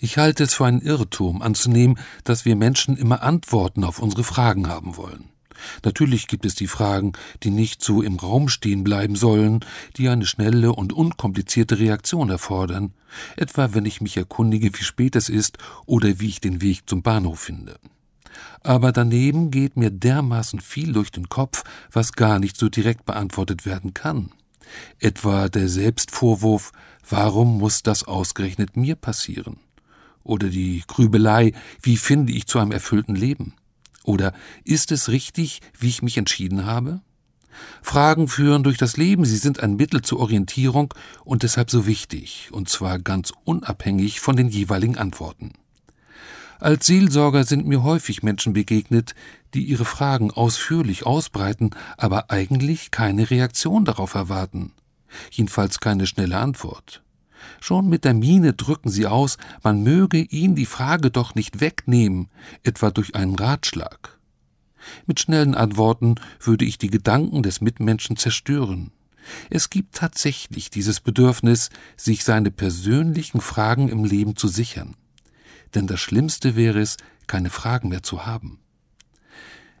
Ich halte es für einen Irrtum, anzunehmen, dass wir Menschen immer Antworten auf unsere Fragen haben wollen. Natürlich gibt es die Fragen, die nicht so im Raum stehen bleiben sollen, die eine schnelle und unkomplizierte Reaktion erfordern, etwa wenn ich mich erkundige, wie spät es ist oder wie ich den Weg zum Bahnhof finde. Aber daneben geht mir dermaßen viel durch den Kopf, was gar nicht so direkt beantwortet werden kann. Etwa der Selbstvorwurf, warum muss das ausgerechnet mir passieren? Oder die Grübelei, wie finde ich zu einem erfüllten Leben? Oder ist es richtig, wie ich mich entschieden habe? Fragen führen durch das Leben, sie sind ein Mittel zur Orientierung und deshalb so wichtig, und zwar ganz unabhängig von den jeweiligen Antworten. Als Seelsorger sind mir häufig Menschen begegnet, die ihre Fragen ausführlich ausbreiten, aber eigentlich keine Reaktion darauf erwarten. Jedenfalls keine schnelle Antwort. Schon mit der Miene drücken sie aus, man möge ihnen die Frage doch nicht wegnehmen, etwa durch einen Ratschlag. Mit schnellen Antworten würde ich die Gedanken des Mitmenschen zerstören. Es gibt tatsächlich dieses Bedürfnis, sich seine persönlichen Fragen im Leben zu sichern. Denn das Schlimmste wäre es, keine Fragen mehr zu haben.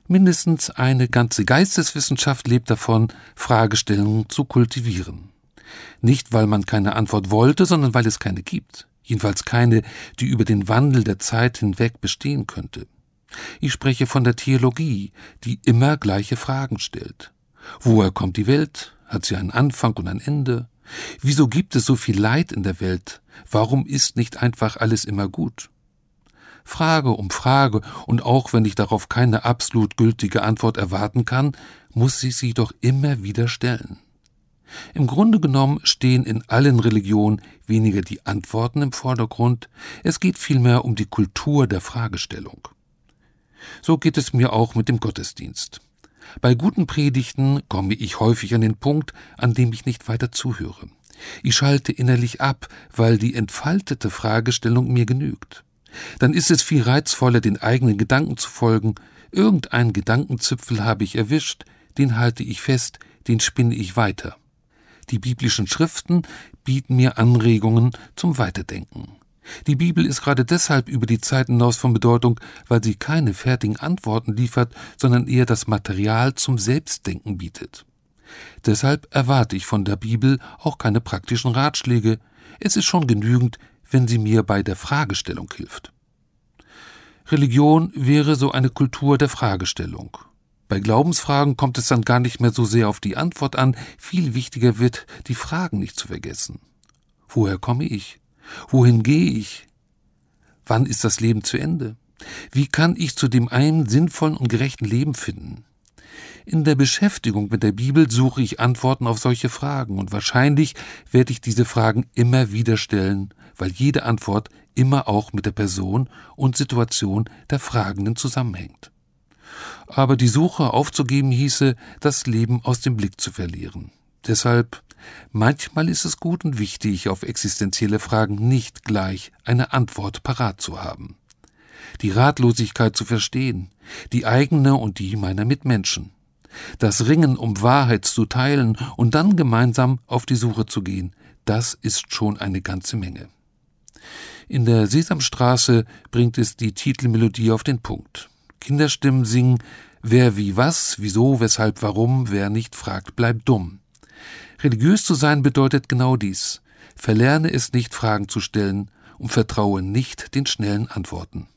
Mindestens eine ganze Geisteswissenschaft lebt davon, Fragestellungen zu kultivieren. Nicht, weil man keine Antwort wollte, sondern weil es keine gibt. Jedenfalls keine, die über den Wandel der Zeit hinweg bestehen könnte. Ich spreche von der Theologie, die immer gleiche Fragen stellt. Woher kommt die Welt? Hat sie einen Anfang und ein Ende? Wieso gibt es so viel Leid in der Welt? Warum ist nicht einfach alles immer gut? Frage um Frage, und auch wenn ich darauf keine absolut gültige Antwort erwarten kann, muss ich sie doch immer wieder stellen. Im Grunde genommen stehen in allen Religionen weniger die Antworten im Vordergrund, es geht vielmehr um die Kultur der Fragestellung. So geht es mir auch mit dem Gottesdienst. Bei guten Predigten komme ich häufig an den Punkt, an dem ich nicht weiter zuhöre. Ich schalte innerlich ab, weil die entfaltete Fragestellung mir genügt. Dann ist es viel reizvoller, den eigenen Gedanken zu folgen. Irgendeinen Gedankenzipfel habe ich erwischt, den halte ich fest, den spinne ich weiter. Die biblischen Schriften bieten mir Anregungen zum Weiterdenken. Die Bibel ist gerade deshalb über die Zeit hinaus von Bedeutung, weil sie keine fertigen Antworten liefert, sondern eher das Material zum Selbstdenken bietet. Deshalb erwarte ich von der Bibel auch keine praktischen Ratschläge. Es ist schon genügend, wenn sie mir bei der Fragestellung hilft. Religion wäre so eine Kultur der Fragestellung. Bei Glaubensfragen kommt es dann gar nicht mehr so sehr auf die Antwort an, viel wichtiger wird, die Fragen nicht zu vergessen. Woher komme ich? Wohin gehe ich? Wann ist das Leben zu Ende? Wie kann ich zu dem einen sinnvollen und gerechten Leben finden? In der Beschäftigung mit der Bibel suche ich Antworten auf solche Fragen, und wahrscheinlich werde ich diese Fragen immer wieder stellen, weil jede Antwort immer auch mit der Person und Situation der Fragenden zusammenhängt. Aber die Suche aufzugeben hieße, das Leben aus dem Blick zu verlieren. Deshalb, manchmal ist es gut und wichtig, auf existenzielle Fragen nicht gleich eine Antwort parat zu haben. Die Ratlosigkeit zu verstehen, die eigene und die meiner Mitmenschen. Das Ringen um Wahrheit zu teilen und dann gemeinsam auf die Suche zu gehen, das ist schon eine ganze Menge. In der Sesamstraße bringt es die Titelmelodie auf den Punkt. Kinderstimmen singen, wer wie was, wieso, weshalb, warum, wer nicht fragt, bleibt dumm. Religiös zu sein bedeutet genau dies. Verlerne es nicht, Fragen zu stellen, und vertraue nicht den schnellen Antworten.